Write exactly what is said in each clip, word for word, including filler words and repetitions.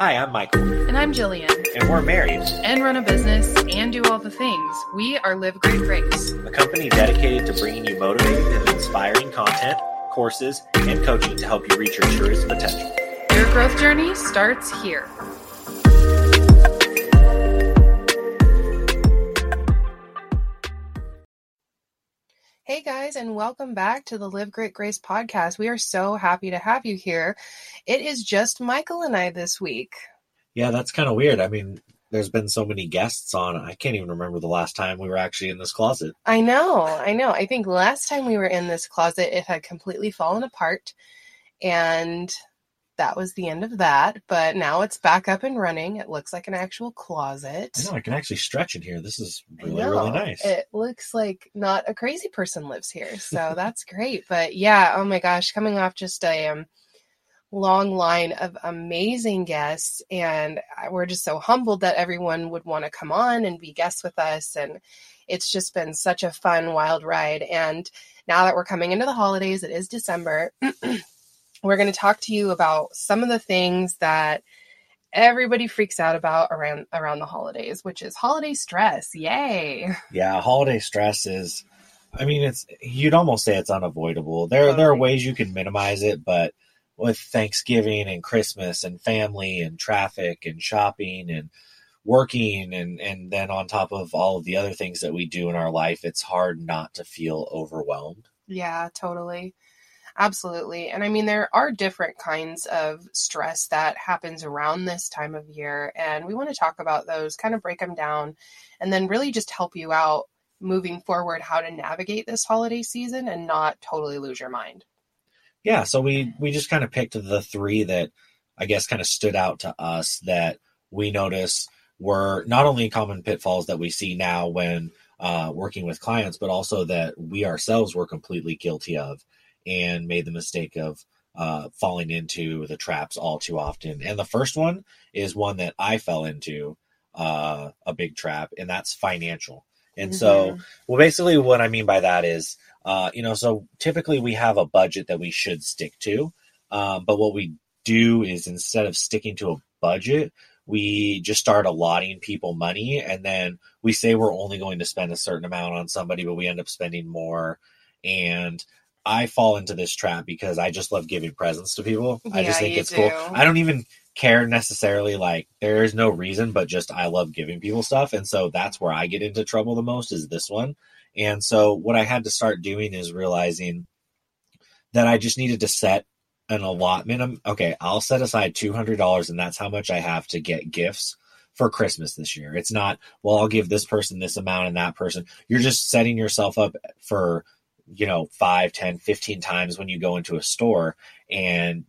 Hi, I'm Michael. And I'm Jillian. And we're married. And run a business and do all the things. We are Live Grit Grace, a company dedicated to bringing you motivating and inspiring content, courses, and coaching to help you reach your truest potential. Your growth journey starts here. Hey guys, and welcome back to the Live Grit Grace podcast. We are so happy to have you here. It is just Michael and I this week. Yeah, that's kind of weird. I mean, there's been so many guests on. I can't even remember the last time we were actually in this closet. I know, I know. I think last time we were in this closet, it had completely fallen apart. And that was the end of that. But now it's back up and running. It looks like an actual closet. I know, I can actually stretch in here. This is really, really nice. It looks like not a crazy person lives here. So that's great. But yeah, oh my gosh, coming off just a um, long line of amazing guests. And we're just so humbled that everyone would want to come on and be guests with us. And it's just been such a fun, wild ride. And now that we're coming into the holidays, it is December. We're going to talk to you about some of the things that everybody freaks out about around around the holidays, which is holiday stress. Yay. Yeah. Holiday stress is, I mean, it's, you'd almost say it's unavoidable. There, totally. There are ways you can minimize it, but with Thanksgiving and Christmas and family and traffic and shopping and working and, and then on top of all of the other things that we do in our life, it's hard not to feel overwhelmed. Yeah, totally. Absolutely. And I mean, there are different kinds of stress that happens around this time of year. And we want to talk about those, kind of break them down, and then really just help you out moving forward, how to navigate this holiday season and not totally lose your mind. Yeah. So we, we just kind of picked the three that I guess kind of stood out to us that we noticed were not only common pitfalls that we see now when uh, working with clients, but also that we ourselves were completely guilty of and made the mistake of uh, falling into the traps all too often. And the first one is one that I fell into, uh, a big trap, and that's financial. And mm-hmm. so, well, basically what I mean by that is, uh, you know, so typically we have a budget that we should stick to. Um, but what we do is instead of sticking to a budget, we just start allotting people money. And then we say we're only going to spend a certain amount on somebody, but we end up spending more. And I fall into this trap because I just love giving presents to people. Yeah, I just think it's do. cool. I don't even care necessarily. Like, there is no reason, but just I love giving people stuff. And so that's where I get into trouble the most, is this one. And so what I had to start doing is realizing that I just needed to set an allotment. Okay, I'll set aside two hundred dollars, and that's how much I have to get gifts for Christmas this year. It's not, well, I'll give this person this amount and that person. You're just setting yourself up for, you know, five, ten, fifteen times when you go into a store and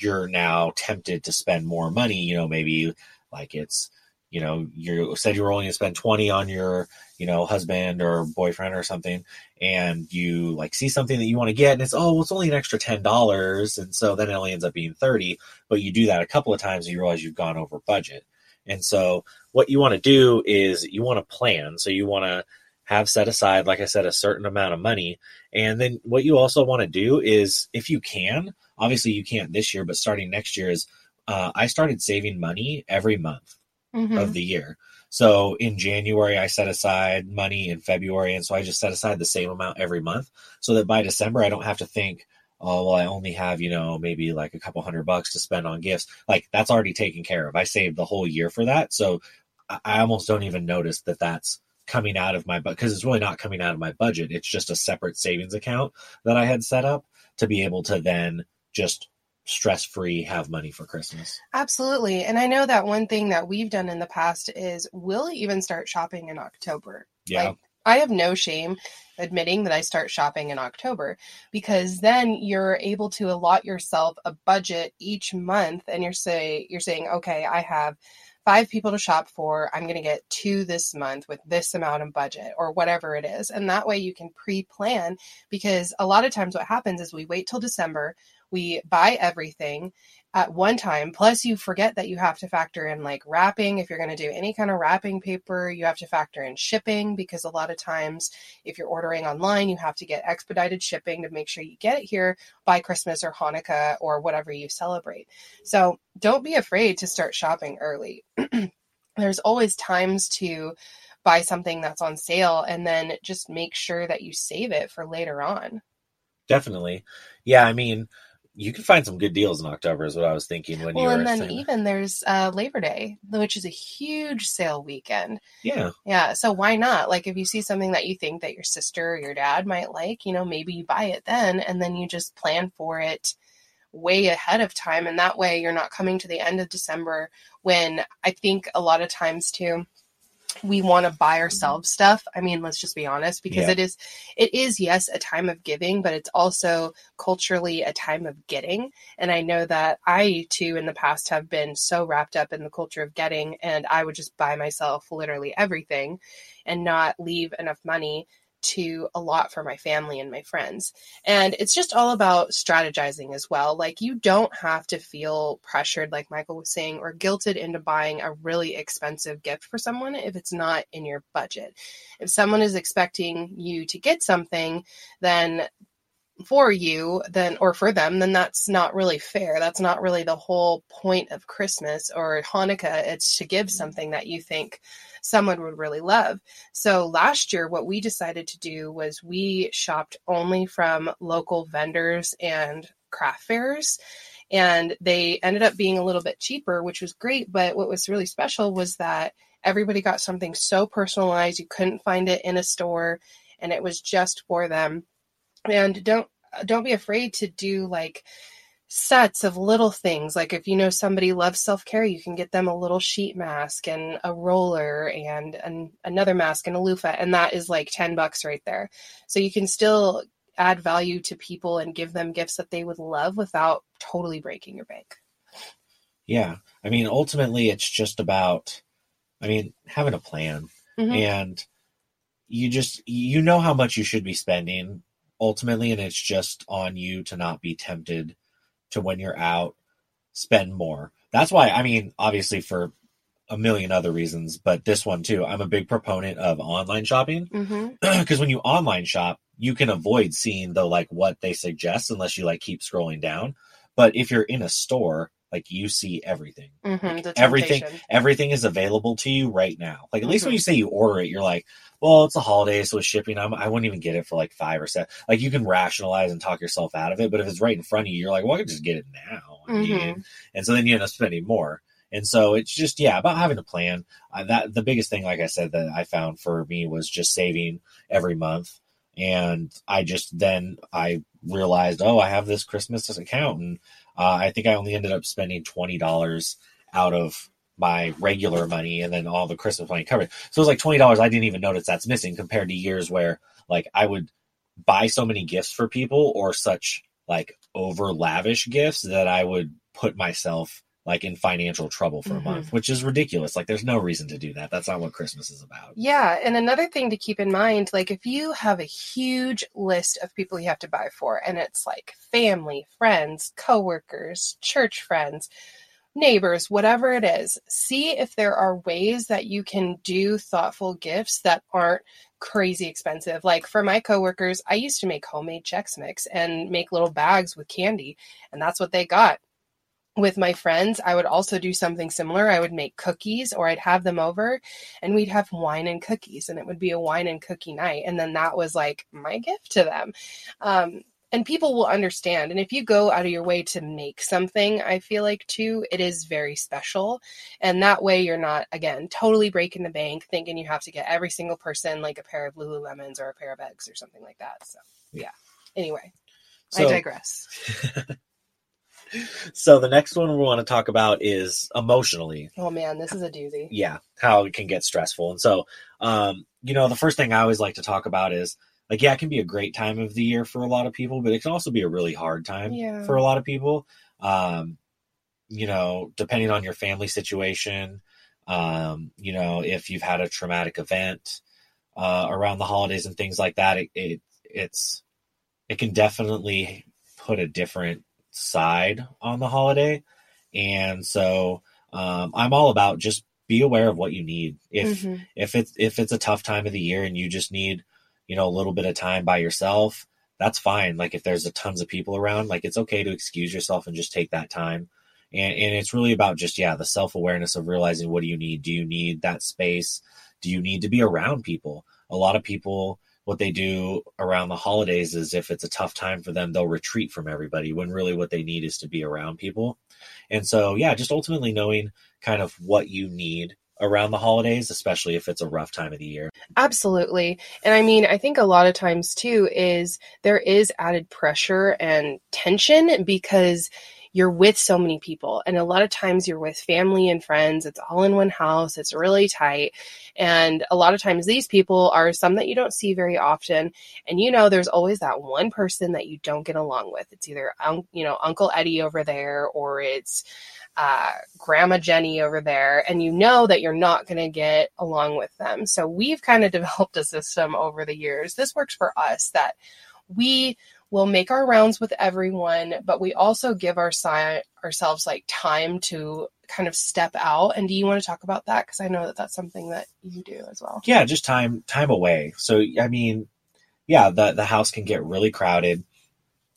you're now tempted to spend more money. You know, maybe like it's, you know, you said you were only going to spend twenty on your, you know, husband or boyfriend or something. And you like see something that you want to get and it's, oh, well, it's only an extra ten dollars. And so then it only ends up being thirty, but you do that a couple of times and you realize you've gone over budget. And so what you want to do is you want to plan. So you want to have set aside, like I said, a certain amount of money. And then what you also want to do is, if you can, obviously you can't this year, but starting next year is, uh, I started saving money every month mm-hmm. of the year. So in January, I set aside money, in February. And so I just set aside the same amount every month so that by December, I don't have to think, oh, well, I only have, you know, maybe like a couple hundred bucks to spend on gifts. Like, that's already taken care of. I saved the whole year for that. So I, I almost don't even notice that that's coming out of my budget, because it's really not coming out of my budget. It's just a separate savings account that I had set up to be able to then just stress-free have money for Christmas. Absolutely. And I know that one thing that we've done in the past is we'll even start shopping in October. Yeah. Like, I have no shame admitting that I start shopping in October, because then you're able to allot yourself a budget each month. And you're say, you're saying, okay, I have five people to shop for, I'm going to get two this month with this amount of budget or whatever it is. And that way you can pre-plan, because a lot of times what happens is we wait till December, we buy everything at one time. Plus you forget that you have to factor in like wrapping. If you're going to do any kind of wrapping paper, you have to factor in shipping, because a lot of times if you're ordering online, you have to get expedited shipping to make sure you get it here by Christmas or Hanukkah or whatever you celebrate. So don't be afraid to start shopping early. There's always times to buy something that's on sale, and then just make sure that you save it for later on. Definitely. Yeah. I mean, you can find some good deals in October is what I was thinking. When well, you were and then saying... even there's uh, Labor Day, which is a huge sale weekend. Yeah. Yeah. So why not? Like if you see something that you think that your sister or your dad might like, you know, maybe you buy it then, and then you just plan for it way ahead of time. And that way you're not coming to the end of December when I think a lot of times too, we want to buy ourselves stuff. I mean, let's just be honest, because yeah. it is, it is, yes, a time of giving, but it's also culturally a time of getting. And I know that I too, in the past, have been so wrapped up in the culture of getting, and I would just buy myself literally everything and not leave enough money to a lot for my family and my friends. And it's just all about strategizing as well. Like you don't have to feel pressured, like Michael was saying, or guilted into buying a really expensive gift for someone if it's not in your budget. If someone is expecting you to get something, then for you, then, or for them, then that's not really fair. That's not really the whole point of Christmas or Hanukkah. It's to give something that you think someone would really love. So last year, what we decided to do was we shopped only from local vendors and craft fairs, and they ended up being a little bit cheaper, which was great. But what was really special was that everybody got something so personalized. You couldn't find it in a store, and it was just for them. And don't don't be afraid to do like sets of little things. Like if you know somebody loves self-care, you can get them a little sheet mask and a roller and an, another mask and a loofah. And that is like ten bucks right there. So you can still add value to people and give them gifts that they would love without totally breaking your bank. Yeah. I mean, ultimately it's just about, I mean, having a plan. Mm-hmm. And you just, you know how much you should be spending ultimately, and it's just on you to not be tempted to, when you're out, spend more. That's why, I mean, obviously for a million other reasons, but this one too, I'm a big proponent of online shopping, because mm-hmm. when you online shop, you can avoid seeing the like what they suggest unless you like keep scrolling down. But if you're in a store, like you see everything, mm-hmm, like, everything, everything is available to you right now. Like at mm-hmm. least when you say you order it, you're like, well, it's a holiday, so with shipping, I'm, I wouldn't even get it for like five or seven. Like you can rationalize and talk yourself out of it, but if it's right in front of you, you're like, well, I can just get it now. Mm-hmm. And so then you end up spending more. And so it's just, yeah, about having a plan. Uh, that the biggest thing, like I said, that I found for me was just saving every month. And I just, then I realized, oh, I have this Christmas account. And uh, I think I only ended up spending twenty dollars out of my regular money, and then all the Christmas money covered. So it was like twenty dollars. I didn't even notice that's missing, compared to years where like I would buy so many gifts for people, or such like over lavish gifts, that I would put myself like in financial trouble for mm-hmm. a month, which is ridiculous. Like there's no reason to do that. That's not what Christmas is about. Yeah. And another thing to keep in mind, like if you have a huge list of people you have to buy for, and it's like family, friends, coworkers, church friends, neighbors, whatever it is, see if there are ways that you can do thoughtful gifts that aren't crazy expensive. Like for my coworkers, I used to make homemade Chex Mix and make little bags with candy, and that's what they got. With my friends, I would also do something similar. I would make cookies, or I'd have them over and we'd have wine and cookies, and it would be a wine and cookie night. And then that was like my gift to them. Um, And people will understand. And if you go out of your way to make something, I feel like too, it is very special. And that way you're not, again, totally breaking the bank, thinking you have to get every single person like a pair of Lululemons or a pair of eggs or something like that. So yeah. Anyway, so, I digress. So the next one we want to talk about is emotionally. Oh man, this is a doozy. Yeah. How it can get stressful. And so, um, you know, the first thing I always like to talk about is, like, yeah, it can be a great time of the year for a lot of people, but it can also be a really hard time yeah. for a lot of people. Um, you know, depending on your family situation, um, you know, if you've had a traumatic event uh, around the holidays and things like that, it, it it's it can definitely put a different side on the holiday. And so um, I'm all about just be aware of what you need. If, mm-hmm. if it's, if it's a tough time of the year and you just need, you know, a little bit of time by yourself, that's fine. Like if there's a tons of people around, like it's okay to excuse yourself and just take that time. And, and it's really about just, yeah, the self-awareness of realizing what do you need? Do you need that space? Do you need to be around people? A lot of people, what they do around the holidays is if it's a tough time for them, they'll retreat from everybody when really what they need is to be around people. And so, yeah, just ultimately knowing kind of what you need around the holidays, especially if it's a rough time of the year. Absolutely. And I mean, I think a lot of times too, is there is added pressure and tension because you're with so many people. And a lot of times you're with family and friends. It's all in one house. It's really tight. And a lot of times these people are some that you don't see very often. And, you know, there's always that one person that you don't get along with. It's either, um, you know, Uncle Eddie over there, or it's uh, Grandma Jenny over there. And you know that you're not going to get along with them. So we've kind of developed a system over the years. This works for us, that we we'll make our rounds with everyone, but we also give our si- ourselves like time to kind of step out. And do you want to talk about that? Because I know that that's something that you do as well. Yeah, just time time away. So, I mean, yeah, the, the house can get really crowded.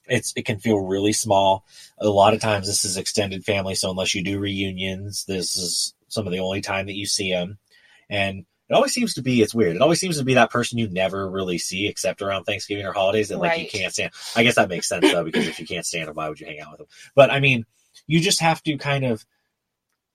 It's It can feel really small. A lot of times this is extended family. So unless you do reunions, this is some of the only time that you see them. And it always seems to be, it's weird. It always seems to be that person you never really see except around Thanksgiving or holidays that like right. You can't stand. I guess that makes sense though, because if you can't stand them, why would you hang out with them? But I mean, you just have to kind of,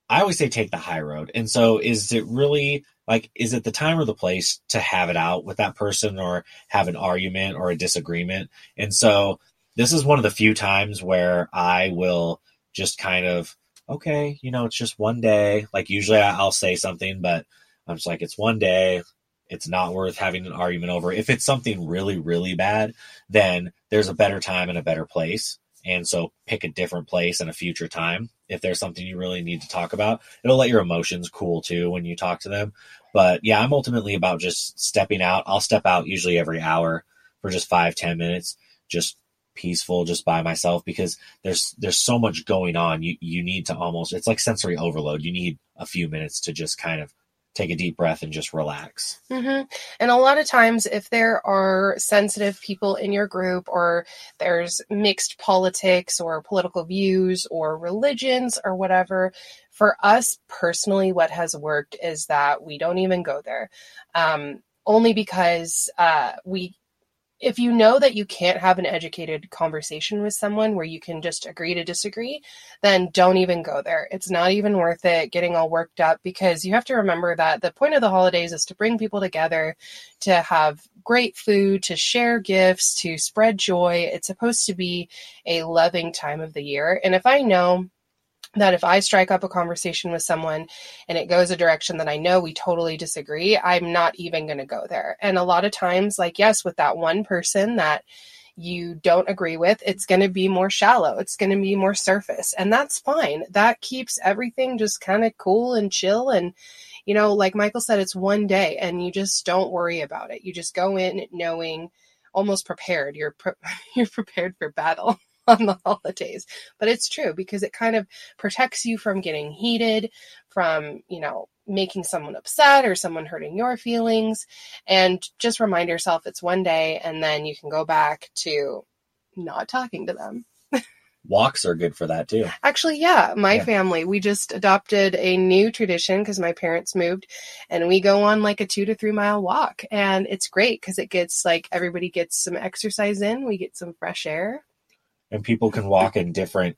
I always say take the high road. And so is it really like, is it the time or the place to have it out with that person or have an argument or a disagreement? And so this is one of the few times where I will just kind of, okay, you know, it's just one day. Like usually I'll say something, but I'm just like, it's one day. It's not worth having an argument over. If it's something really, really bad, then there's a better time and a better place. And so pick a different place and a future time. If there's something you really need to talk about, it'll let your emotions cool too when you talk to them. But yeah, I'm ultimately about just stepping out. I'll step out usually every hour for just five, ten minutes, just peaceful, just by myself, because there's, there's so much going on. You, you need to almost, it's like sensory overload. You need a few minutes to just kind of take a deep breath and just relax. Mm-hmm. And a lot of times if there are sensitive people in your group, or there's mixed politics or political views or religions or whatever, for us personally, what has worked is that we don't even go there. Um, only because uh, we, if you know that you can't have an educated conversation with someone where you can just agree to disagree, then don't even go there. It's not even worth it getting all worked up, because you have to remember that the point of the holidays is to bring people together, to have great food, to share gifts, to spread joy. It's supposed to be a loving time of the year. And if I know that if I strike up a conversation with someone and it goes a direction that I know we totally disagree, I'm not even going to go there. And a lot of times, like, yes, with that one person that you don't agree with, it's going to be more shallow. It's going to be more surface. And that's fine. That keeps everything just kind of cool and chill. And, you know, like Michael said, it's one day and you just don't worry about it. You just go in knowing, almost prepared. You're pre- you're prepared for battle on the holidays. But it's true, because it kind of protects you from getting heated, from, you know, making someone upset or someone hurting your feelings. And just remind yourself it's one day, and then you can go back to not talking to them. Walks are good for that too. Actually, yeah. My yeah. family, we just adopted a new tradition because my parents moved, and we go on like a two to three mile walk. And it's great because it gets like, everybody gets some exercise in, we get some fresh air. And people can walk in different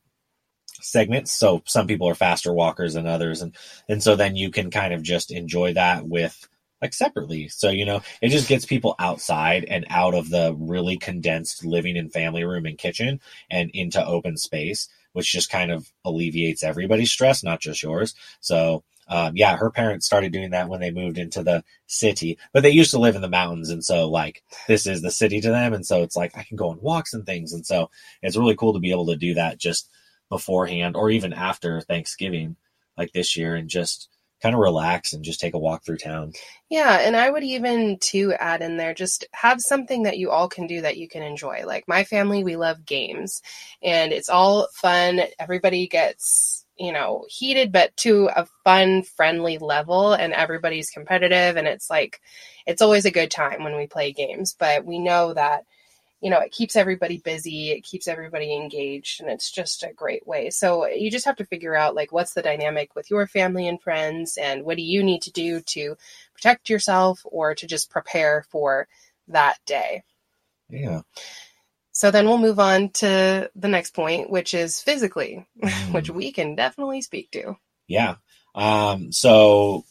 segments. So some people are faster walkers than others. And, and so then you can kind of just enjoy that with like separately. So, you know, it just gets people outside and out of the really condensed living and family room and kitchen and into open space, which just kind of alleviates everybody's stress, not just yours. So um, yeah, her parents started doing that when they moved into the city, but they used to live in the mountains. And so like, this is the city to them. And so it's like, I can go on walks and things. And so it's really cool to be able to do that just beforehand or even after Thanksgiving, like this year, and just kind of relax and just take a walk through town. Yeah. And I would even too add in there, just have something that you all can do that you can enjoy. Like my family, we love games and it's all fun. Everybody gets, you know, heated, but to a fun, friendly level, and everybody's competitive. And it's like, it's always a good time when we play games, but we know that, you know, it keeps everybody busy. It keeps everybody engaged, and it's just a great way. So you just have to figure out like, what's the dynamic with your family and friends, and what do you need to do to protect yourself or to just prepare for that day? Yeah. So then we'll move on to the next point, which is physically, which we can definitely speak to. Yeah. Um, so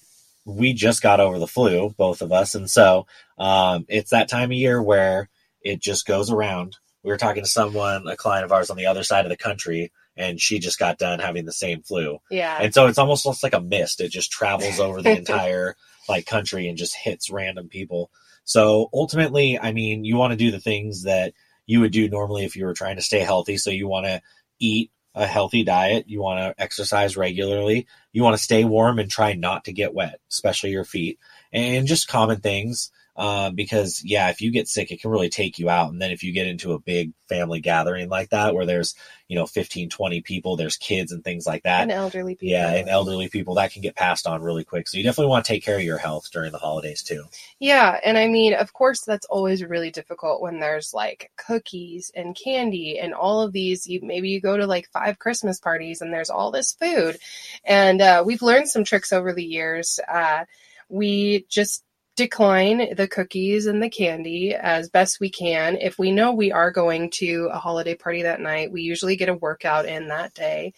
we just got over the flu, both of us. And so um, it's that time of year where it just goes around. We were talking to someone, a client of ours on the other side of the country, and she just got done having the same flu. Yeah. And so it's almost like a mist. It just travels over the entire like country and just hits random people. So ultimately, I mean, you want to do the things that you would do normally if you were trying to stay healthy. So you want to eat a healthy diet. You want to exercise regularly. You want to stay warm and try not to get wet, especially your feet, and just common things. Uh, because yeah, if you get sick, it can really take you out. And then if you get into a big family gathering like that, where there's, you know, fifteen, twenty people, there's kids and things like that. And elderly people. Yeah. And elderly people that can get passed on really quick. So you definitely want to take care of your health during the holidays too. Yeah. And I mean, of course, that's always really difficult when there's like cookies and candy and all of these, you, maybe you go to like five Christmas parties and there's all this food. And, uh, we've learned some tricks over the years. Uh, we just decline the cookies and the candy as best we can. If we know we are going to a holiday party that night, we usually get a workout in that day.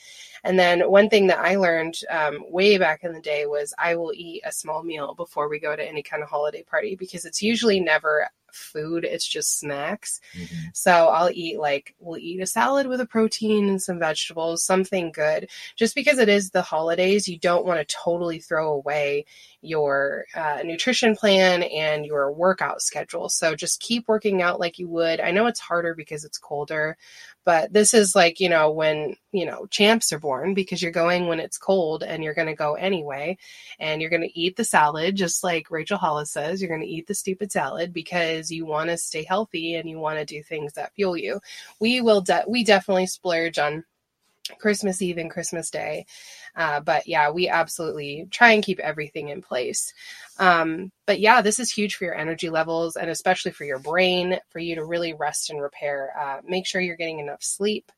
And then one thing that I learned um, way back in the day was I will eat a small meal before we go to any kind of holiday party, because it's usually never food. It's just snacks. Mm-hmm. So I'll eat like, we'll eat a salad with a protein and some vegetables, something good. Just because it is the holidays, you don't want to totally throw away your uh, nutrition plan and your workout schedule. So just keep working out like you would. I know it's harder because it's colder, but this is like, you know, when, you know, champs are born, because you're going when it's cold and you're going to go anyway. And you're going to eat the salad, just like Rachel Hollis says, you're going to eat the stupid salad because you want to stay healthy and you want to do things that fuel you. We will, de- we definitely splurge on Christmas Eve and Christmas Day. Uh, but yeah, we absolutely try and keep everything in place. Um, but yeah, this is huge for your energy levels and especially for your brain, for you to really rest and repair. Uh, make sure you're getting enough sleep.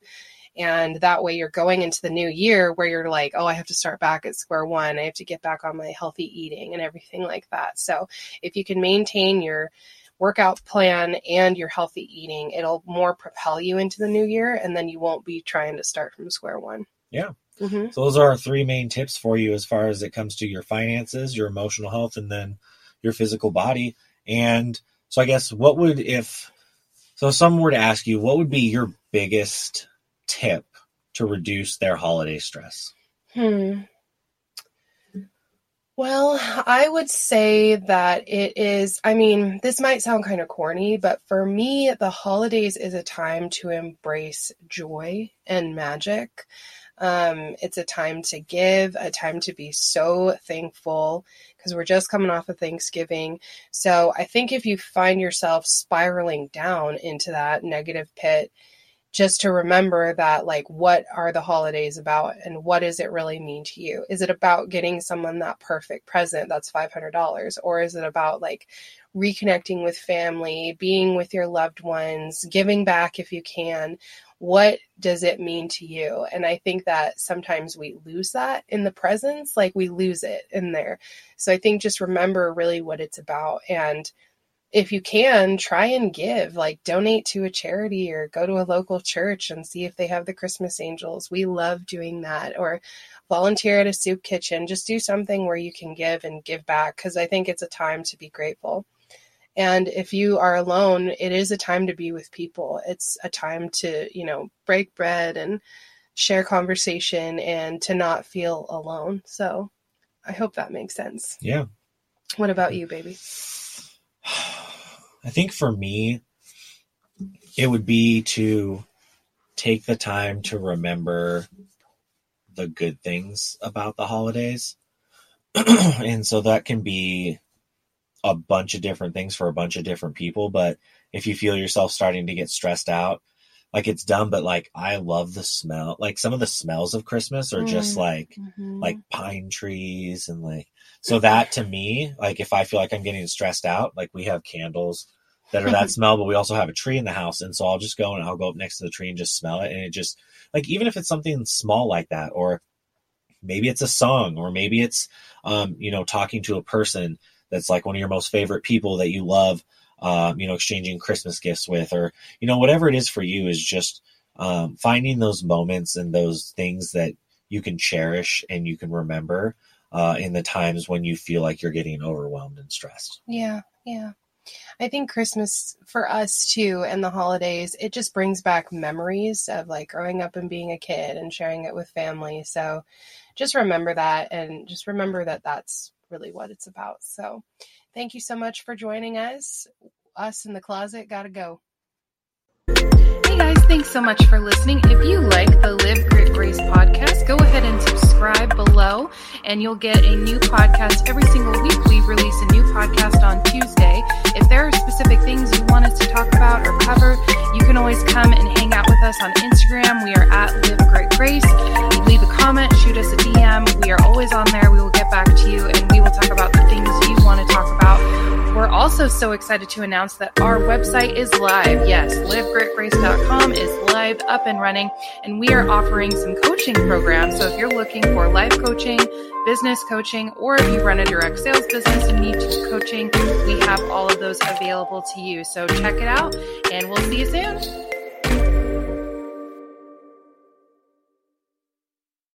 And that way you're going into the new year where you're like, oh, I have to start back at square one. I have to get back on my healthy eating and everything like that. So if you can maintain your workout plan and your healthy eating, it'll more propel you into the new year, and then you won't be trying to start from square one. Yeah. Mm-hmm. So those are our three main tips for you as far as it comes to your finances, your emotional health, and then your physical body. And so I guess what would, if, so if someone were to ask you, what would be your biggest tip to reduce their holiday stress? Hmm. Well, I would say that it is, I mean, this might sound kind of corny, but for me, the holidays is a time to embrace joy and magic. Um, it's a time to give, a time to be so thankful, because we're just coming off of Thanksgiving. So I think if you find yourself spiraling down into that negative pit, just to remember that, like, what are the holidays about and what does it really mean to you? Is it about getting someone that perfect present that's five hundred dollars? Or is it about, like, reconnecting with family, being with your loved ones, giving back if you can? What does it mean to you? And I think that sometimes we lose that in the presents, like we lose it in there. So I think just remember really what it's about, and if you can, try and give, like donate to a charity or go to a local church and see if they have the Christmas angels. We love doing that. Or volunteer at a soup kitchen. Just do something where you can give and give back, because I think it's a time to be grateful. And if you are alone, it is a time to be with people. It's a time to, you know, break bread and share conversation and to not feel alone. So I hope that makes sense. Yeah. What about you, baby? I think for me, it would be to take the time to remember the good things about the holidays. And so that can be a bunch of different things for a bunch of different people. But if you feel yourself starting to get stressed out, like, it's dumb, but like, I love the smell. Like, some of the smells of Christmas are just like, mm-hmm. like pine trees and like, so that to me, like, if I feel like I'm getting stressed out, like, we have candles that are that smell, but we also have a tree in the house. And so I'll just go and I'll go up next to the tree and just smell it. And it just, like, even if it's something small like that, or maybe it's a song, or maybe it's, um, you know, talking to a person that's like one of your most favorite people that you love, um, you know, exchanging Christmas gifts with, or, you know, whatever it is for you, is just, um, finding those moments and those things that you can cherish and you can remember, uh, in the times when you feel like you're getting overwhelmed and stressed. Yeah. Yeah. I think Christmas for us too, and the holidays, it just brings back memories of like growing up and being a kid and sharing it with family. So just remember that, and just remember that that's really what it's about. So thank you so much for joining us. Us in the closet gotta go. Hey guys, thanks so much for listening. If you like the Live Grit Grace podcast, go ahead and subscribe below, and you'll get a new podcast every single week. We release a new podcast on Tuesday. If there are specific things you want us to talk about or cover, you can always come and hang out with us on Instagram. We are at Live Grit Grace. Leave a comment, shoot us a D M. We are always on there. We will get back to you, and we will talk about the things you want to talk about. We're also so excited to announce that our website is live. Yes, live grit grace dot com is live, up and running, and we are offering some coaching programs. So if you're looking for life coaching, business coaching, or if you run a direct sales business and need coaching, we have all of those available to you. So check it out, and we'll see you soon.